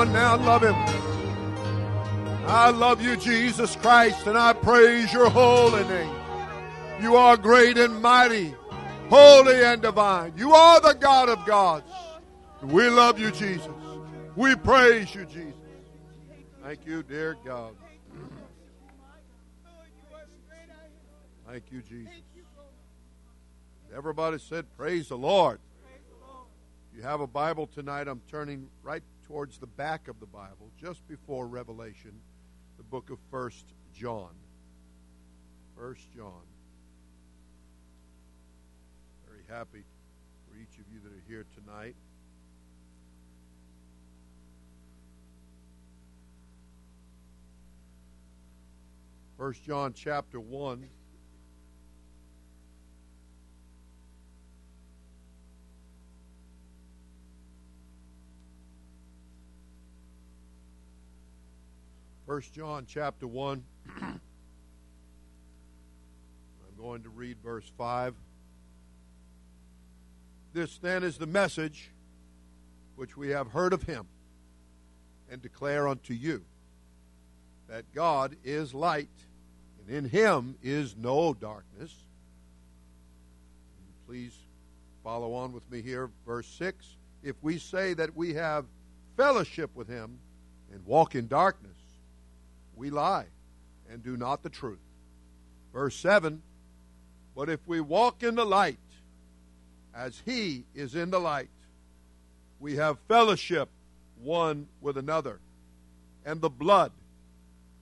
on now and love him. I love you, Jesus Christ, and I praise your holy name. You are great and mighty, holy and divine. You are the God of gods. We love you, Jesus. We praise you, Jesus. Thank you, dear God. Thank you, Jesus. Everybody said, praise the Lord. If you have a Bible tonight, I'm turning right towards the back of the Bible, just before Revelation, the book of 1 John. 1 John. Very happy for each of you that are here tonight. First John chapter 1. First John chapter 1. I'm going to read verse 5. This then is the message which we have heard of him and declare unto you, that God is light, and in him is no darkness. Please follow on with me here, verse 6. If we say that we have fellowship with him and walk in darkness, we lie and do not the truth. Verse 7. But if we walk in the light, as he is in the light, we have fellowship one with another, and the blood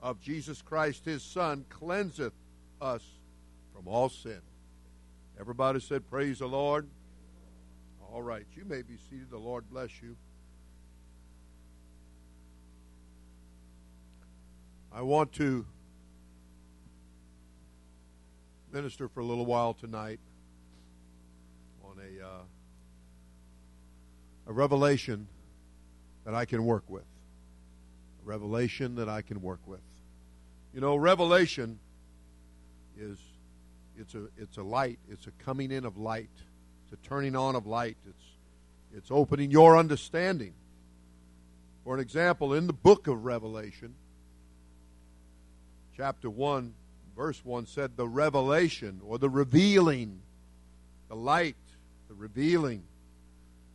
of Jesus Christ, his Son, cleanseth us from all sin. Everybody said, praise the Lord. All right, you may be seated. The Lord bless you. I want to minister for a little while tonight on a revelation that I can work with. Revelation that I can work with. You know, revelation is it's a light. It's a coming in of light. It's a turning on of light. It's opening your understanding. For an example, in the book of Revelation, chapter 1, verse 1 said, the revelation or the revealing, the light, the revealing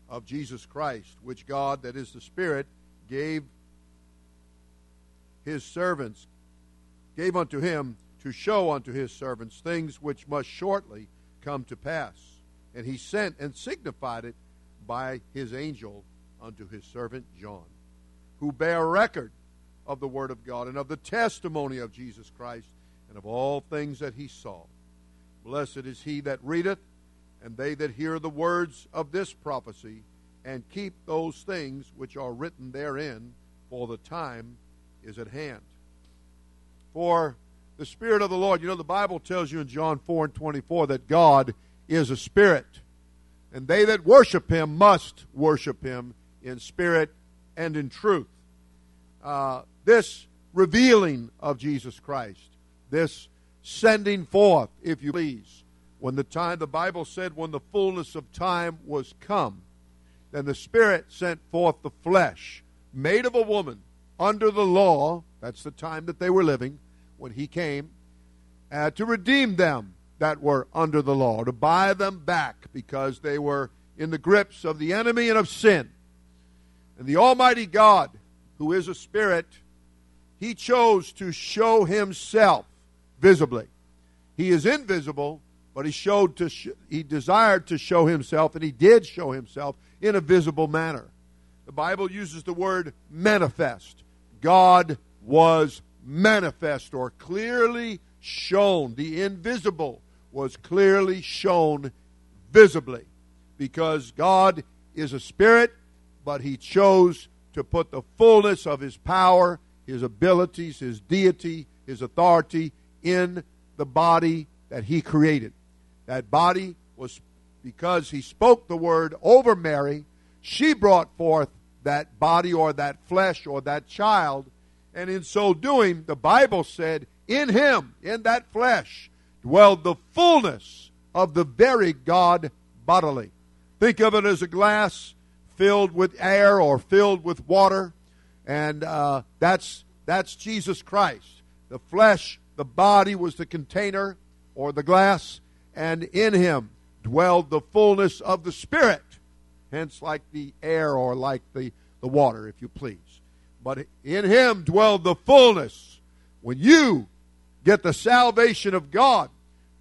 of Jesus Christ, which God, that is the Spirit, gave unto him to show unto his servants things which must shortly come to pass. And he sent and signified it by his angel unto his servant John, who bare record of the word of God and of the testimony of Jesus Christ and of all things that he saw. Blessed is he that readeth, and they that hear the words of this prophecy, and keep those things which are written therein, for the time is at hand. For the Spirit of the Lord, you know, the Bible tells you in John 4:24 that God is a spirit, and they that worship him must worship him in spirit and in truth. This revealing of Jesus Christ, this sending forth, if you please, when the time, the Bible said, when the fullness of time was come, then the Spirit sent forth the flesh, made of a woman, under the law. That's the time that they were living when he came, to redeem them that were under the law, to buy them back because they were in the grips of the enemy and of sin. And the Almighty God, who is a spirit, he chose to show himself visibly. He is invisible, but he desired to show himself, and he did show himself in a visible manner. The Bible uses the word manifest. God was manifest or clearly shown. The invisible was clearly shown visibly, because God is a spirit, but he chose to put the fullness of his power, his abilities, his deity, his authority in the body that he created. That body was, because he spoke the word over Mary, she brought forth that body or that flesh or that child, and in so doing, the Bible said, in him, in that flesh, dwelled the fullness of the very God bodily. Think of it as a glass filled with air or filled with water. And that's Jesus Christ. The flesh, the body was the container or the glass, and in him dwelled the fullness of the Spirit. Hence, like the air or like the water, if you please. But in him dwelled the fullness. When you get the salvation of God,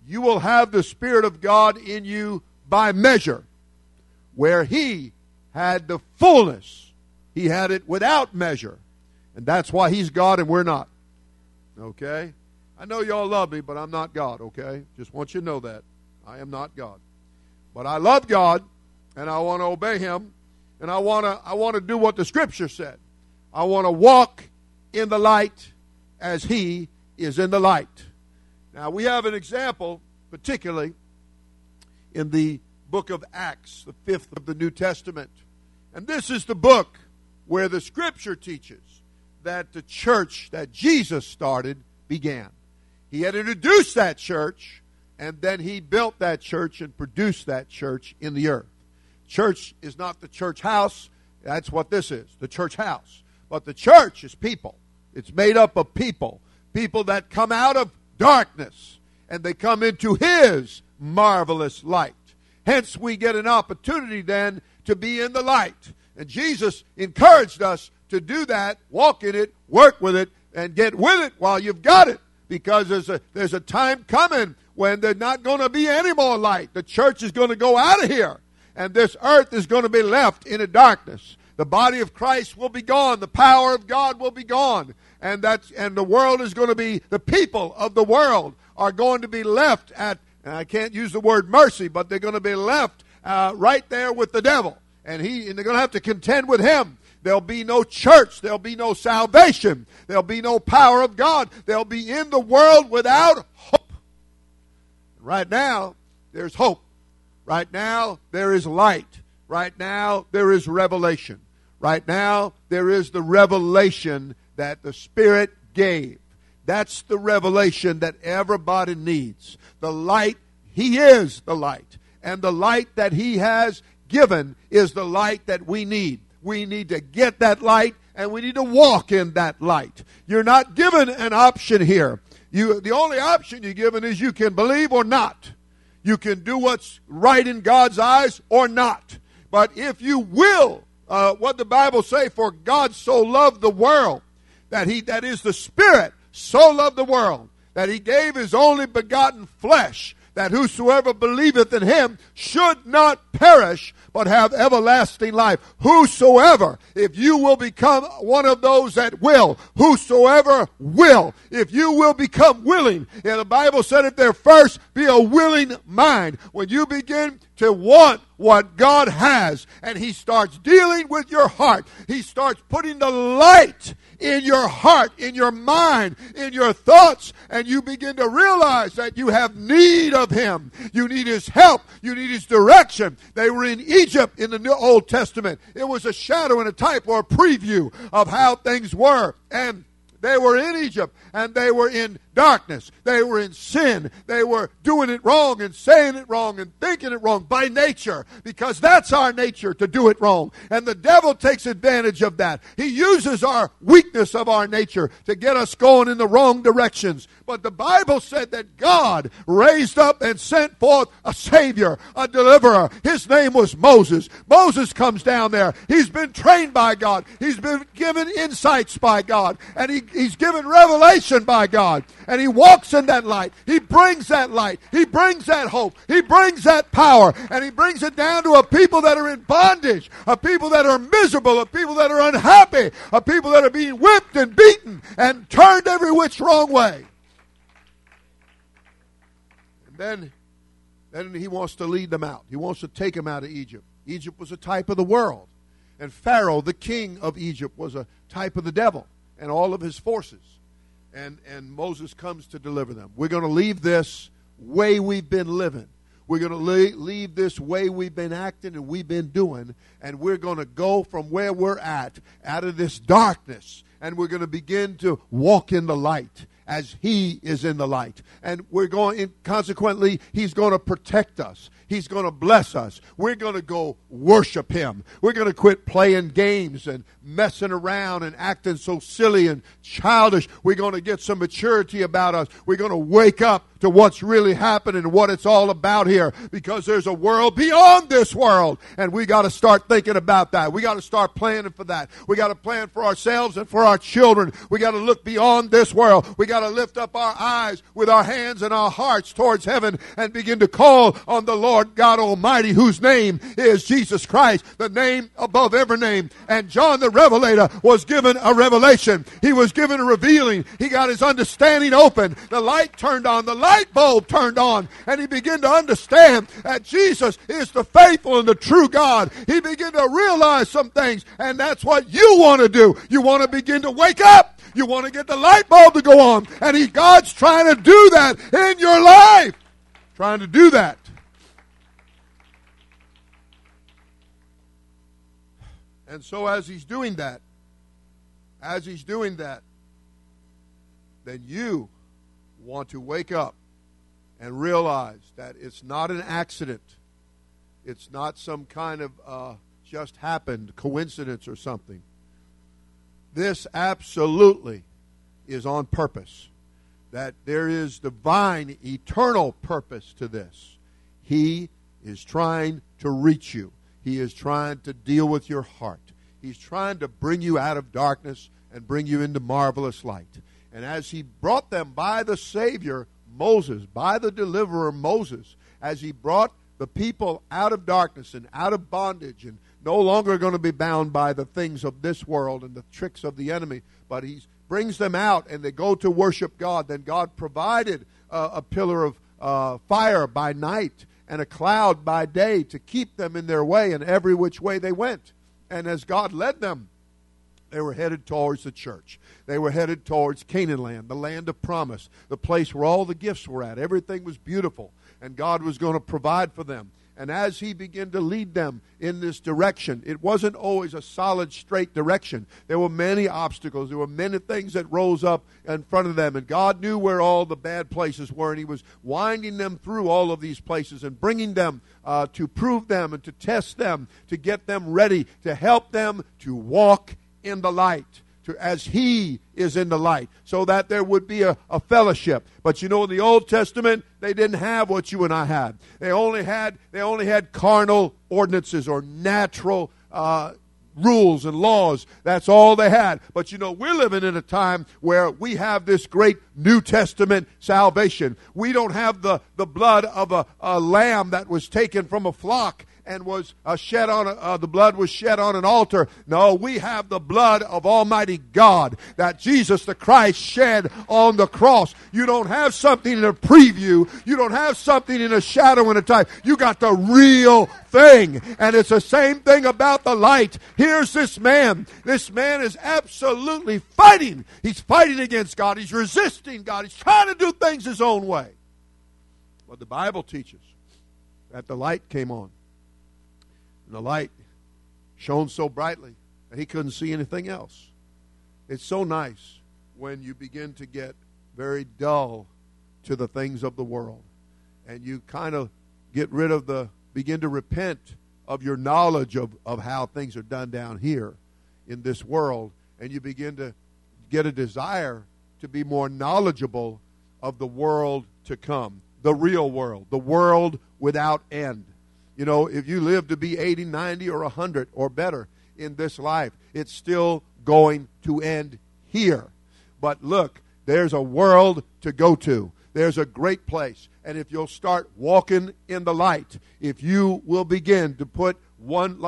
you will have the Spirit of God in you by measure. Where he had the fullness, he had it without measure. And that's why he's God and we're not. Okay? I know y'all love me, but I'm not God, okay? Just want you to know that. I am not God. But I love God, and I want to obey him, and I want to do what the Scripture said. I want to walk in the light as he is in the light. Now, we have an example, particularly in the book of Acts, the fifth of the New Testament. And this is the book where the Scripture teaches that the church that Jesus started began. He had introduced that church, and then he built that church and produced that church in the earth. Church is not the church house. That's what this is, the church house. But the church is people. It's made up of people. People that come out of darkness, and they come into his marvelous light. Hence, we get an opportunity then to be in the light. And Jesus encouraged us to do that, walk in it, work with it, and get with it while you've got it. Because there's a time coming when there's not going to be any more light. The church is going to go out of here, and this earth is going to be left in a darkness. The body of Christ will be gone. The power of God will be gone. And the world is going to be, the people of the world are going to be left at, and I can't use the word mercy, but they're going to be left right there with the devil. And they're going to have to contend with him. There'll be no church. There'll be no salvation. There'll be no power of God. They'll be in the world without hope. Right now, there's hope. Right now, there is light. Right now, there is revelation. Right now, there is the revelation that the Spirit gave. That's the revelation that everybody needs. The light, he is the light. And the light that he has given is the light that we need. We need to get that light, and we need to walk in that light. You're not given an option here. The only option you're given is you can believe or not. You can do what's right in God's eyes or not. But if you will, what the Bible say, for God so loved the world, that is the Spirit, so loved the world, that he gave his only begotten flesh, that whosoever believeth in him should not perish, but have everlasting life. Whosoever, if you will become one of those that will, whosoever will, if you will become willing. And the Bible said it there first, be a willing mind. When you begin to want what God has, and he starts dealing with your heart, he starts putting the light in your heart, in your mind, in your thoughts, and you begin to realize that you have need of him. You need his help. You need his direction. They were in Egypt in the New Old Testament. It was a shadow and a type or a preview of how things were. And they were in Egypt, and they were in darkness. They were in sin. They were doing it wrong and saying it wrong and thinking it wrong by nature, because that's our nature, to do it wrong. And the devil takes advantage of that. He uses our weakness of our nature to get us going in the wrong directions. But the Bible said that God raised up and sent forth a Savior, a deliverer. His name was Moses. Moses comes down there. He's been trained by God. He's been given insights by God. And He's given revelation by God, and he walks in that light. He brings that light. He brings that hope. He brings that power, and he brings it down to a people that are in bondage, a people that are miserable, a people that are unhappy, a people that are being whipped and beaten and turned every which wrong way. And then he wants to lead them out. He wants to take them out of Egypt. Egypt was a type of the world, and Pharaoh, the king of Egypt, was a type of the devil and all of his forces. And Moses comes to deliver them. We're going to leave this way we've been living. We're going to leave this way we've been acting and we've been doing. And we're going to go from where we're at, out of this darkness. And we're going to begin to walk in the light. as he is in the light. And we're going, consequently, he's going to protect us. He's going to bless us. We're going to go worship him. We're going to quit playing games and messing around and acting so silly and childish. We're going to get some maturity about us. We're going to wake up to what's really happening and what it's all about here, because there's a world beyond this world, and we got to start thinking about that. We got to start planning for that. We got to plan for ourselves and for our children. We got to look beyond this world. We got to lift up our eyes with our hands and our hearts towards heaven and begin to call on the Lord God Almighty, whose name is Jesus Christ, the name above every name. And John the Revelator was given a revelation. He was given a revealing. He got his understanding open. The light turned on. The light bulb turned on. And he began to understand that Jesus is the faithful and the true God. He began to realize some things. And that's what you want to do. You want to begin to wake up. You want to get the light bulb to go on. And God's trying to do that in your life. Trying to do that. And so as he's doing that, then you want to wake up and realize that it's not an accident. It's not some kind of just happened coincidence or something. This absolutely is on purpose, that there is divine, eternal purpose to this. He is trying to reach you. He is trying to deal with your heart. He's trying to bring you out of darkness and bring you into marvelous light. And as he brought them by the Savior, Moses, by the deliverer, Moses, as he brought the people out of darkness and out of bondage and no longer going to be bound by the things of this world and the tricks of the enemy, but he brings them out and they go to worship God. Then God provided a pillar of fire by night and a cloud by day to keep them in their way and every which way they went. And as God led them, they were headed towards the church. They were headed towards Canaan land, the land of promise, the place where all the gifts were at. Everything was beautiful, and God was going to provide for them. And as he began to lead them in this direction, it wasn't always a solid, straight direction. There were many obstacles. There were many things that rose up in front of them. And God knew where all the bad places were, and he was winding them through all of these places and bringing them to prove them and to test them, to get them ready, to help them to walk in the light, as he is in the light, so that there would be a fellowship. But you know, in the Old Testament, they didn't have what you and I had. They only had carnal ordinances or natural rules and laws. That's all they had. But you know, we're living in a time where we have this great New Testament salvation. We don't have the blood of a lamb that was taken from a flock and was shed on the blood was shed on an altar. No, we have the blood of Almighty God that Jesus the Christ shed on the cross. You don't have something in a preview. You don't have something in a shadow and a type. You got the real thing. And it's the same thing about the light. Here's this man. This man is absolutely fighting. He's fighting against God. He's resisting God. He's trying to do things his own way. But the Bible teaches that the light came on. The light shone so brightly that he couldn't see anything else. It's so nice when you begin to get very dull to the things of the world, and you kind of get rid of begin to repent of your knowledge of how things are done down here in this world, and you begin to get a desire to be more knowledgeable of the world to come, the real world, the world without end. You know, if you live to be 80, 90, or 100 or better in this life, it's still going to end here. But look, there's a world to go to. There's a great place. And if you'll start walking in the light, if you will begin to put one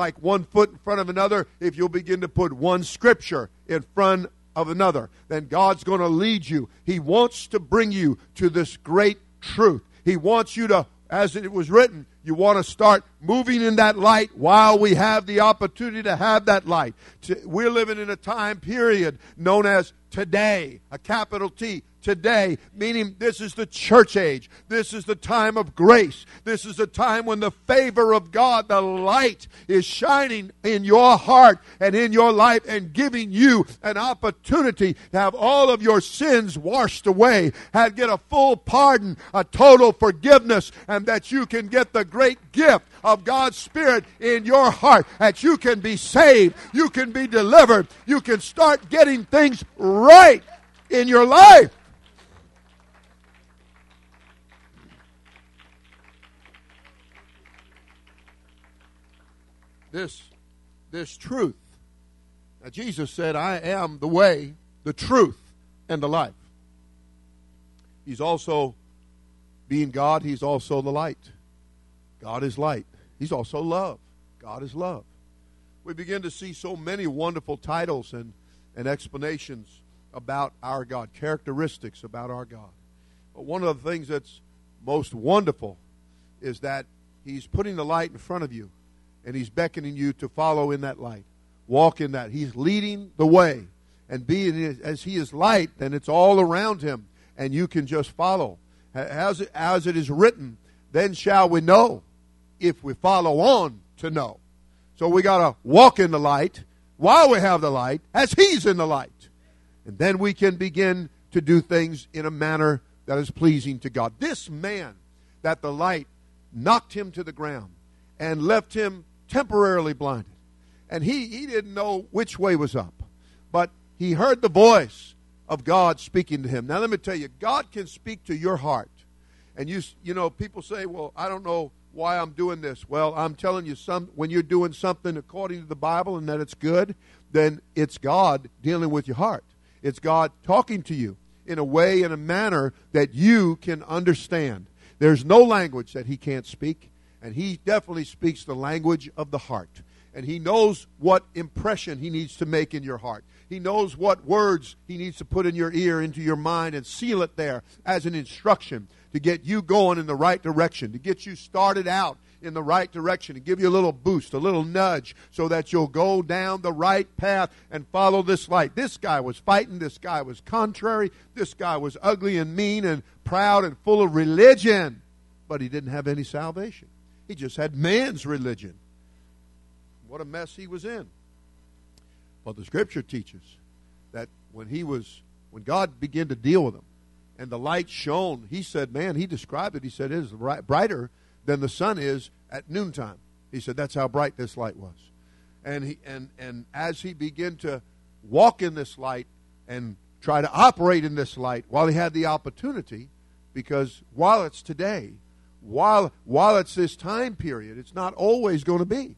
foot in front of another, if you'll begin to put one scripture in front of another, then God's going to lead you. He wants to bring you to this great truth. He wants you to, as it was written, you want to start moving in that light while we have the opportunity to have that light. We're living in a time period known as today, a capital T, today, meaning this is the church age. This is the time of grace. This is the time when the favor of God, the light, is shining in your heart and in your life and giving you an opportunity to have all of your sins washed away, and get a full pardon, a total forgiveness, and that you can get the great gift of God's Spirit in your heart, that you can be saved, you can be delivered, you can start getting things right in your life. This truth. Now, Jesus said, I am the way, the truth, and the life. He's also, being God, He's also the light. God is light. He's also love. God is love. We begin to see so many wonderful titles and explanations about our God, characteristics about our God. But one of the things that's most wonderful is that He's putting the light in front of you. And He's beckoning you to follow in that light. Walk in that. He's leading the way. And being as He is light, then it's all around Him. And you can just follow. As it is written, then shall we know if we follow on to know. So we got to walk in the light while we have the light as He's in the light. And then we can begin to do things in a manner that is pleasing to God. This man that the light knocked him to the ground and left him temporarily blinded. And he didn't know which way was up. But he heard the voice of God speaking to him. Now let me tell you, God can speak to your heart. And you know, people say, well, I don't know why I'm doing this. Well, I'm telling you, when you're doing something according to the Bible and that it's good, then it's God dealing with your heart. It's God talking to you in a way, in a manner that you can understand. There's no language that He can't speak. And He definitely speaks the language of the heart. And He knows what impression He needs to make in your heart. He knows what words He needs to put in your ear, into your mind, and seal it there as an instruction to get you going in the right direction, to get you started out in the right direction, to give you a little boost, a little nudge, so that you'll go down the right path and follow this light. This guy was fighting. This guy was contrary. This guy was ugly and mean and proud and full of religion. But he didn't have any salvation. He just had man's religion. What a mess he was in. But the Scripture teaches that when God began to deal with him and the light shone, he said, man, he described it. He said, it is brighter than the sun is at noontime. He said, that's how bright this light was. And as he began to walk in this light and try to operate in this light while he had the opportunity, because while it's today, while it's this time period, it's not always going to be.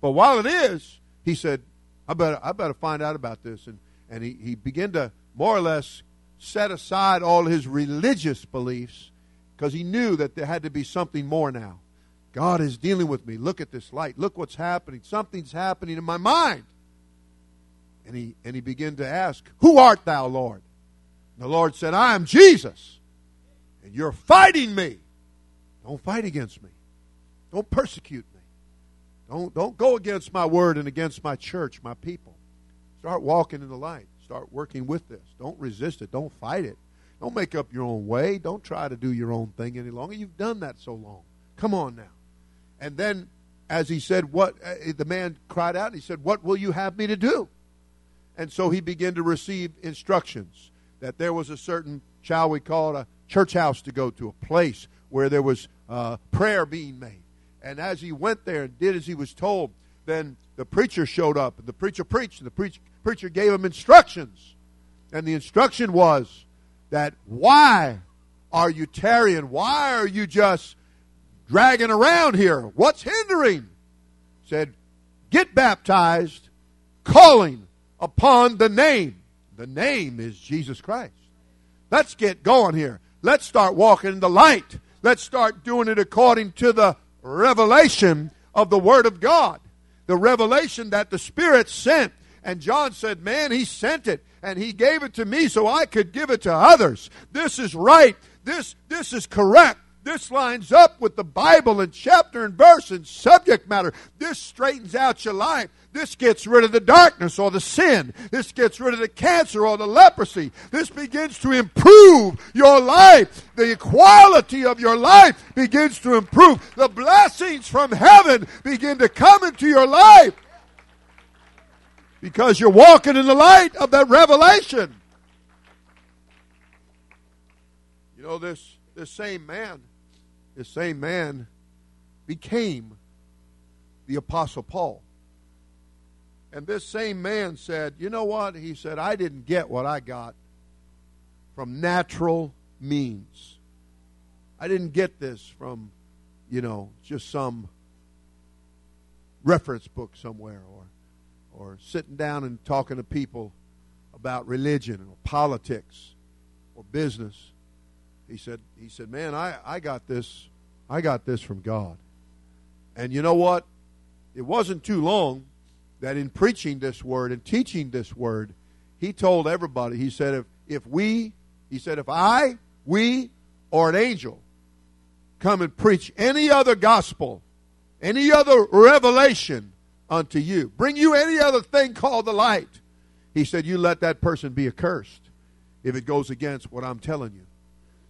But while it is, he said, I better find out about this. And he began to more or less set aside all his religious beliefs, because he knew that there had to be something more now. God is dealing with me. Look at this light. Look what's happening. Something's happening in my mind. And he began to ask, who art thou, Lord? And the Lord said, I am Jesus. And you're fighting me. Don't fight against me. Don't persecute me. Don't go against my word and against my church, my people. Start walking in the light. Start working with this. Don't resist it. Don't fight it. Don't make up your own way. Don't try to do your own thing any longer. You've done that so long. Come on now. And then, as he said, the man cried out, and he said, what will you have me to do? And so he began to receive instructions that there was a certain, shall we call it, a church house to go to, a place where there was prayer being made. And as he went there and did as he was told, then the preacher showed up, and the preacher preached, and the preacher gave him instructions. And the instruction was that, why are you tarrying? Why are you just dragging around here? What's hindering? He said, get baptized, calling upon the name. The name is Jesus Christ. Let's get going here. Let's start walking in the light. Let's start doing it according to the revelation of the Word of God. The revelation that the Spirit sent. And John said, man, He sent it. And He gave it to me so I could give it to others. This is right. This is correct. This lines up with the Bible and chapter and verse and subject matter. This straightens out your life. This gets rid of the darkness or the sin. This gets rid of the cancer or the leprosy. This begins to improve your life. The quality of your life begins to improve. The blessings from heaven begin to come into your life because you're walking in the light of that revelation. You know, this same man became the Apostle Paul. And this same man said, you know what? He said, I didn't get what I got from natural means. I didn't get this from, just some reference book somewhere or sitting down and talking to people about religion or politics or business. He said, man, I got this from God. And you know what? It wasn't too long that in preaching this word and teaching this word, he told everybody, he said, if we, or an angel come and preach any other gospel, any other revelation unto you, bring you any other thing called the light, he said, you let that person be accursed if it goes against what I'm telling you.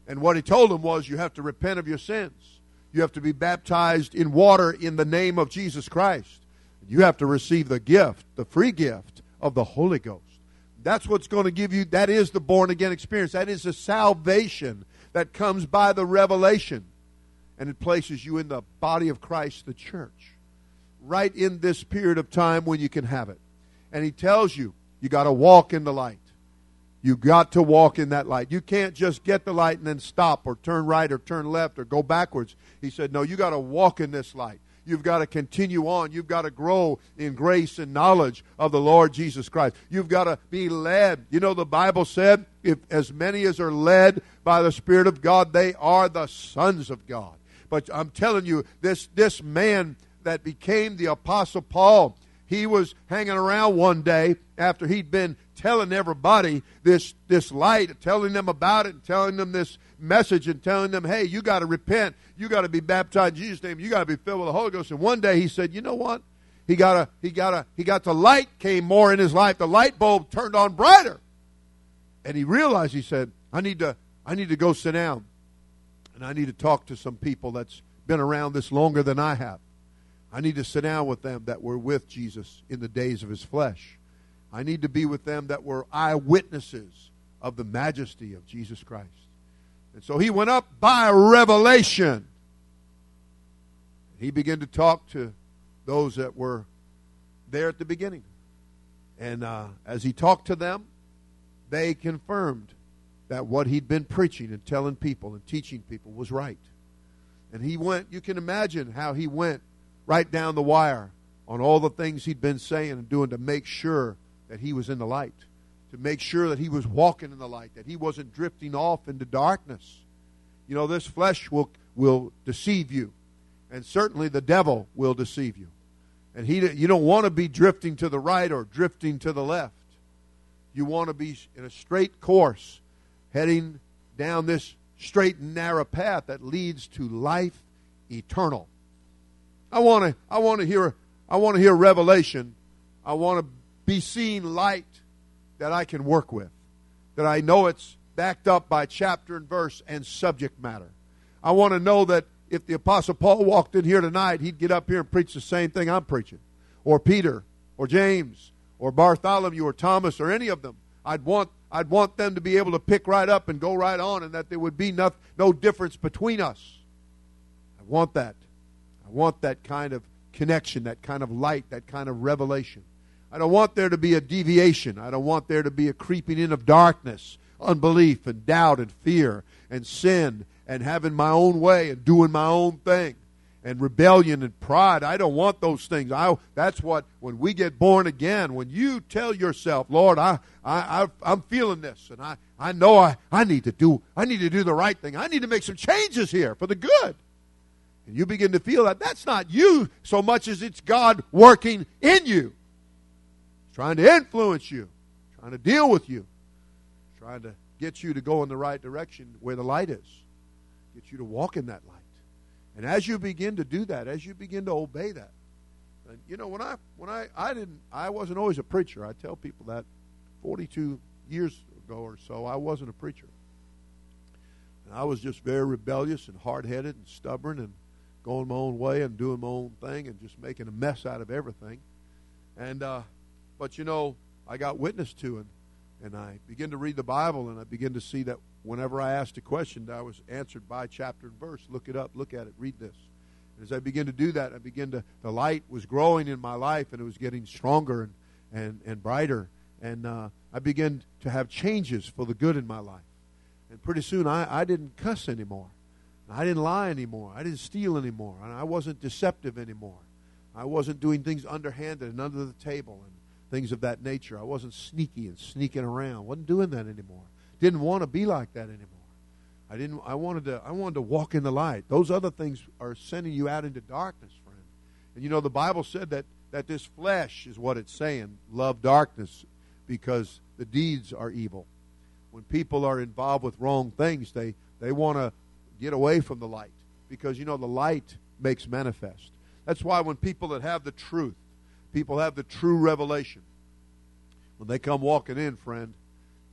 And what he told them was, you have to repent of your sins. You have to be baptized in water in the name of Jesus Christ. You have to receive the gift, the free gift of the Holy Ghost. That's what's going to give you, that is the born-again experience. That is the salvation that comes by the revelation. And it places you in the body of Christ, the church, right in this period of time when you can have it. And he tells you, you got to walk in the light. You got to walk in that light. You can't just get the light and then stop or turn right or turn left or go backwards. He said, no, you got to walk in this light. You've got to continue on. You've got to grow in grace and knowledge of the Lord Jesus Christ. You've got to be led. You know, the Bible said, if as many as are led by the Spirit of God, they are the sons of God. But I'm telling you, this man that became the Apostle Paul, he was hanging around one day after he'd been telling everybody this light, telling them about it, and telling them this message, and telling them, hey, you got to repent, you got to be baptized in Jesus' name, you got to be filled with the Holy Ghost. And one day he said, you know what? He got the light came more in his life. The light bulb turned on brighter, and he realized. He said, I need to go sit down, and I need to talk to some people that's been around this longer than I have. I need to sit down with them that were with Jesus in the days of his flesh. I need to be with them that were eyewitnesses of the majesty of Jesus Christ. And so he went up by revelation. He began to talk to those that were there at the beginning. And as he talked to them, they confirmed that what he'd been preaching and telling people and teaching people was right. And he went, you can imagine how he went right down the wire on all the things he'd been saying and doing to make sure that he was in the light, to make sure that he was walking in the light, that he wasn't drifting off into darkness. You know, this flesh will deceive you, and certainly the devil will deceive you. And you don't want to be drifting to the right or drifting to the left. You want to be in a straight course, heading down this straight and narrow path that leads to life eternal. I want to hear revelation. I want to be seeing light that I can work with, that I know it's backed up by chapter and verse and subject matter. I want to know that if the Apostle Paul walked in here tonight, he'd get up here and preach the same thing I'm preaching, or Peter, or James, or Bartholomew, or Thomas, or any of them. I'd want them to be able to pick right up and go right on, and that there would be no difference between us. I want that. I want that kind of connection, that kind of light, that kind of revelation. I don't want there to be a deviation. I don't want there to be a creeping in of darkness, unbelief and doubt and fear and sin and having my own way and doing my own thing and rebellion and pride. I don't want those things. That's what, when we get born again, when you tell yourself, Lord, I'm feeling this, and I know I need to do the right thing. I need to make some changes here for the good. And you begin to feel that that's not you so much as it's God working in you, trying to influence you, trying to deal with you, trying to get you to go in the right direction where the light is. get you to walk in that light. And as you begin to do that, as you begin to obey that, and you know, I wasn't always a preacher. I tell people that 42 years ago or so, I wasn't a preacher. And I was just very rebellious and hard-headed and stubborn and going my own way and doing my own thing and just making a mess out of everything. And but you know, I got witnessed to, and I began to read the Bible, and I began to see that whenever I asked a question, I was answered by chapter and verse. Look it up, look at it, read this. And as I began to do that, I began to, the light was growing in my life, and it was getting stronger and brighter. And I began to have changes for the good in my life. And pretty soon, I didn't cuss anymore. I didn't lie anymore. I didn't steal anymore. And I wasn't deceptive anymore. I wasn't doing things underhanded and under the table and things of that nature. I wasn't sneaky and sneaking around. Wasn't doing that anymore. Didn't want to be like that anymore. I wanted to walk in the light. Those other things are sending you out into darkness, friend. And you know, the Bible said that this flesh is what it's saying, love darkness, because the deeds are evil. When people are involved with wrong things, they want to get away from the light, because, you know, the light makes manifest. That's why when people that have the truth, people have the true revelation, when they come walking in, friend,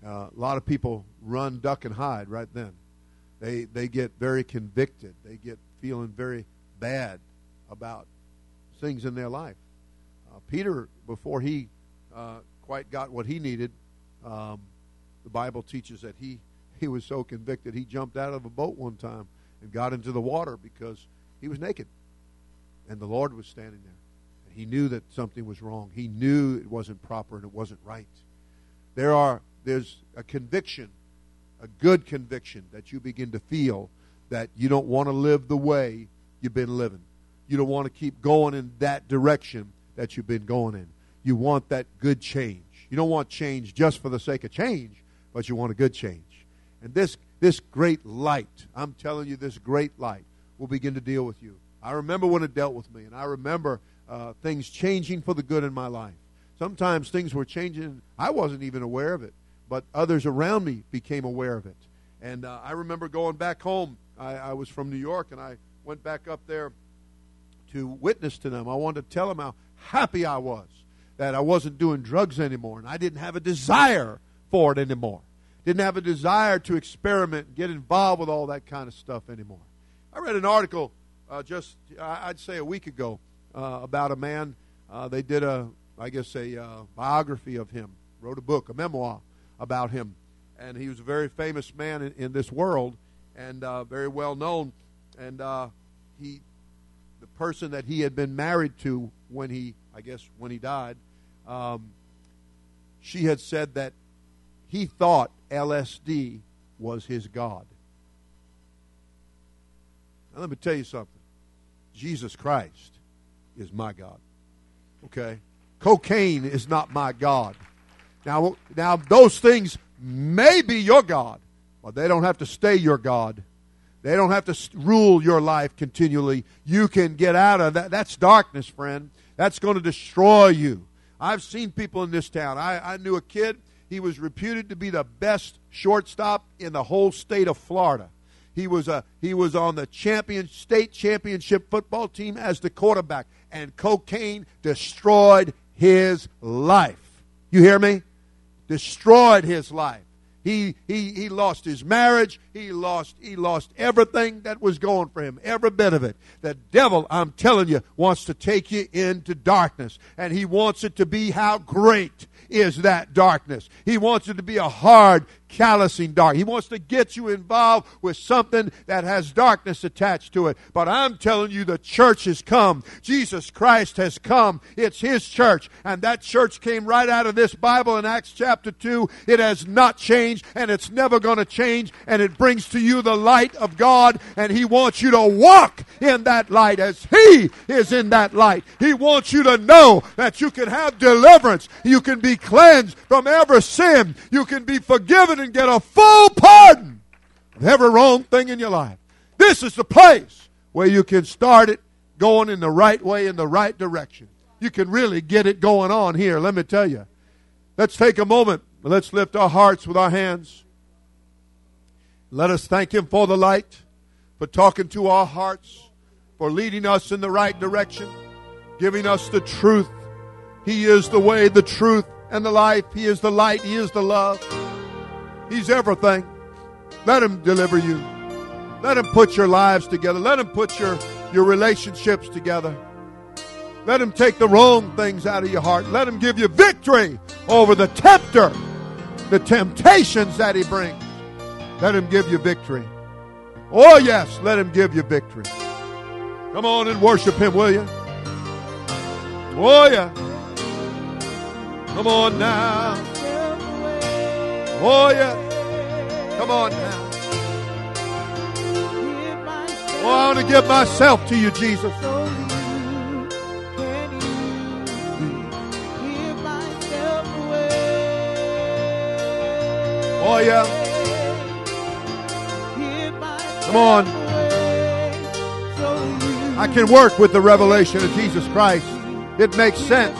a lot of people run, duck, and hide right then. They get very convicted. They get feeling very bad about things in their life. Peter, before he quite got what he needed, the Bible teaches that he was so convicted, he jumped out of a boat one time and got into the water because he was naked. And the Lord was standing there. And he knew that something was wrong. He knew it wasn't proper and it wasn't right. There's a conviction, a good conviction, that you begin to feel that you don't want to live the way you've been living. You don't want to keep going in that direction that you've been going in. You want that good change. You don't want change just for the sake of change, but you want a good change. And this great light, I'm telling you, this great light will begin to deal with you. I remember when it dealt with me, and I remember things changing for the good in my life. Sometimes things were changing. I wasn't even aware of it, but others around me became aware of it. And I remember going back home. I was from New York, and I went back up there to witness to them. I wanted to tell them how happy I was that I wasn't doing drugs anymore, and I didn't have a desire for it anymore. Didn't have a desire to experiment and get involved with all that kind of stuff anymore. I read an article I'd say a week ago about a man. They did a biography of him, wrote a book, a memoir about him. And he was a very famous man in this world, and very well known. And the person that he had been married to when he died, she had said that he thought LSD was his God. Now, let me tell you something. Jesus Christ is my God. Okay? Cocaine is not my God. Now those things may be your God, but they don't have to stay your God. They don't have to rule your life continually. You can get out of that. That's darkness, friend. That's going to destroy you. I've seen people in this town. I knew a kid. He was reputed to be the best shortstop in the whole state of Florida. He was on the state championship football team as the quarterback, and cocaine destroyed his life. You hear me? Destroyed his life. He lost his marriage. He lost everything that was going for him, every bit of it. The devil, I'm telling you, wants to take you into darkness, and he wants it to be how great is that darkness. He wants it to be a hard, callousing dark. He wants to get you involved with something that has darkness attached to it. But I'm telling you, the church has come. Jesus Christ has come. It's His church. And that church came right out of this Bible in Acts chapter 2. It has not changed, and it's never going to change. And it brings to you the light of God, and He wants you to walk in that light as He is in that light. He wants you to know that you can have deliverance. You can be cleansed from every sin. You can be forgiven and get a full pardon of every wrong thing in your life. This is the place where you can start it going in the right way, in the right direction. You can really get it going on here, let me tell you. Let's take a moment. Let's lift our hearts with our hands. Let us thank Him for the light. for talking to our hearts, for leading us in the right direction, giving us the truth. He is the way, the truth, and the life. He is the light. He is the love. He's everything. Let Him deliver you. Let Him put your lives together. Let Him put your relationships together. Let Him take the wrong things out of your heart. Let Him give you victory over the tempter, the temptations that he brings. Let Him give you victory. Oh, yes, let Him give you victory. Come on and worship Him, will you? Oh, yeah. Come on now. Oh, yeah. Come on now. Oh, I want to give myself to you, Jesus. Oh, yeah. Come on. I can work with the revelation of Jesus Christ. It makes sense.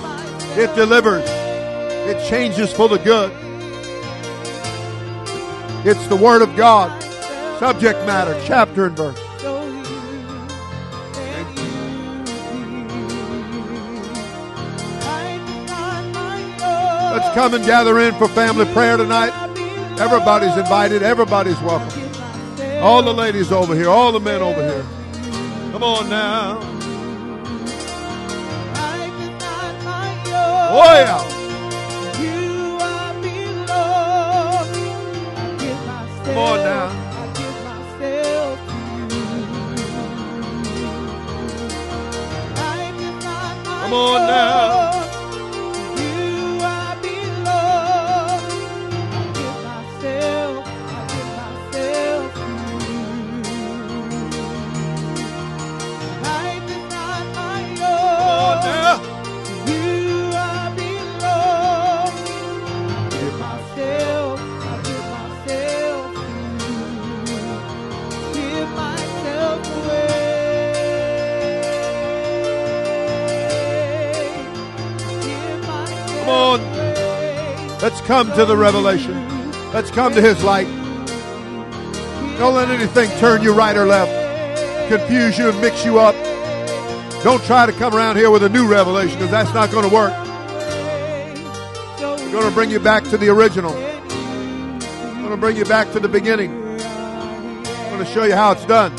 It delivers. It changes for the good. It's the Word of God. Subject matter, chapter and verse. Let's come and gather in for family prayer tonight. Everybody's invited. Everybody's welcome. All the ladies over here. All the men over here. Come on now. Oh, yeah. Come on now. Come on now. Let's come to the revelation. Let's come to His light. Don't let anything turn you right or left, confuse you and mix you up. Don't try to come around here with a new revelation, because that's not going to work. We're going to bring you back to the original. We're going to bring you back to the beginning. I'm going to show you how it's done.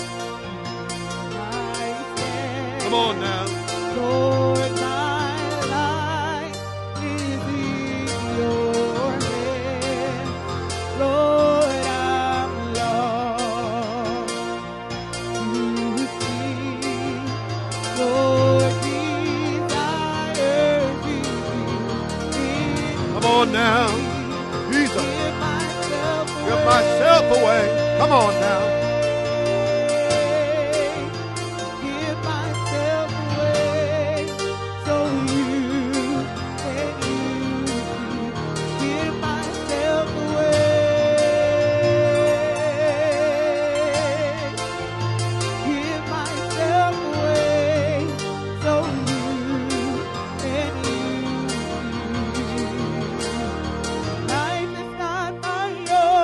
Come on now. Come on now. Give myself away, so You can use me. Give myself away. Give myself away, so You can use me. Life is not my own.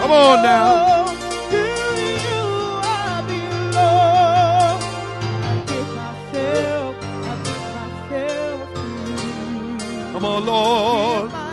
Come on now. Come on, Lord.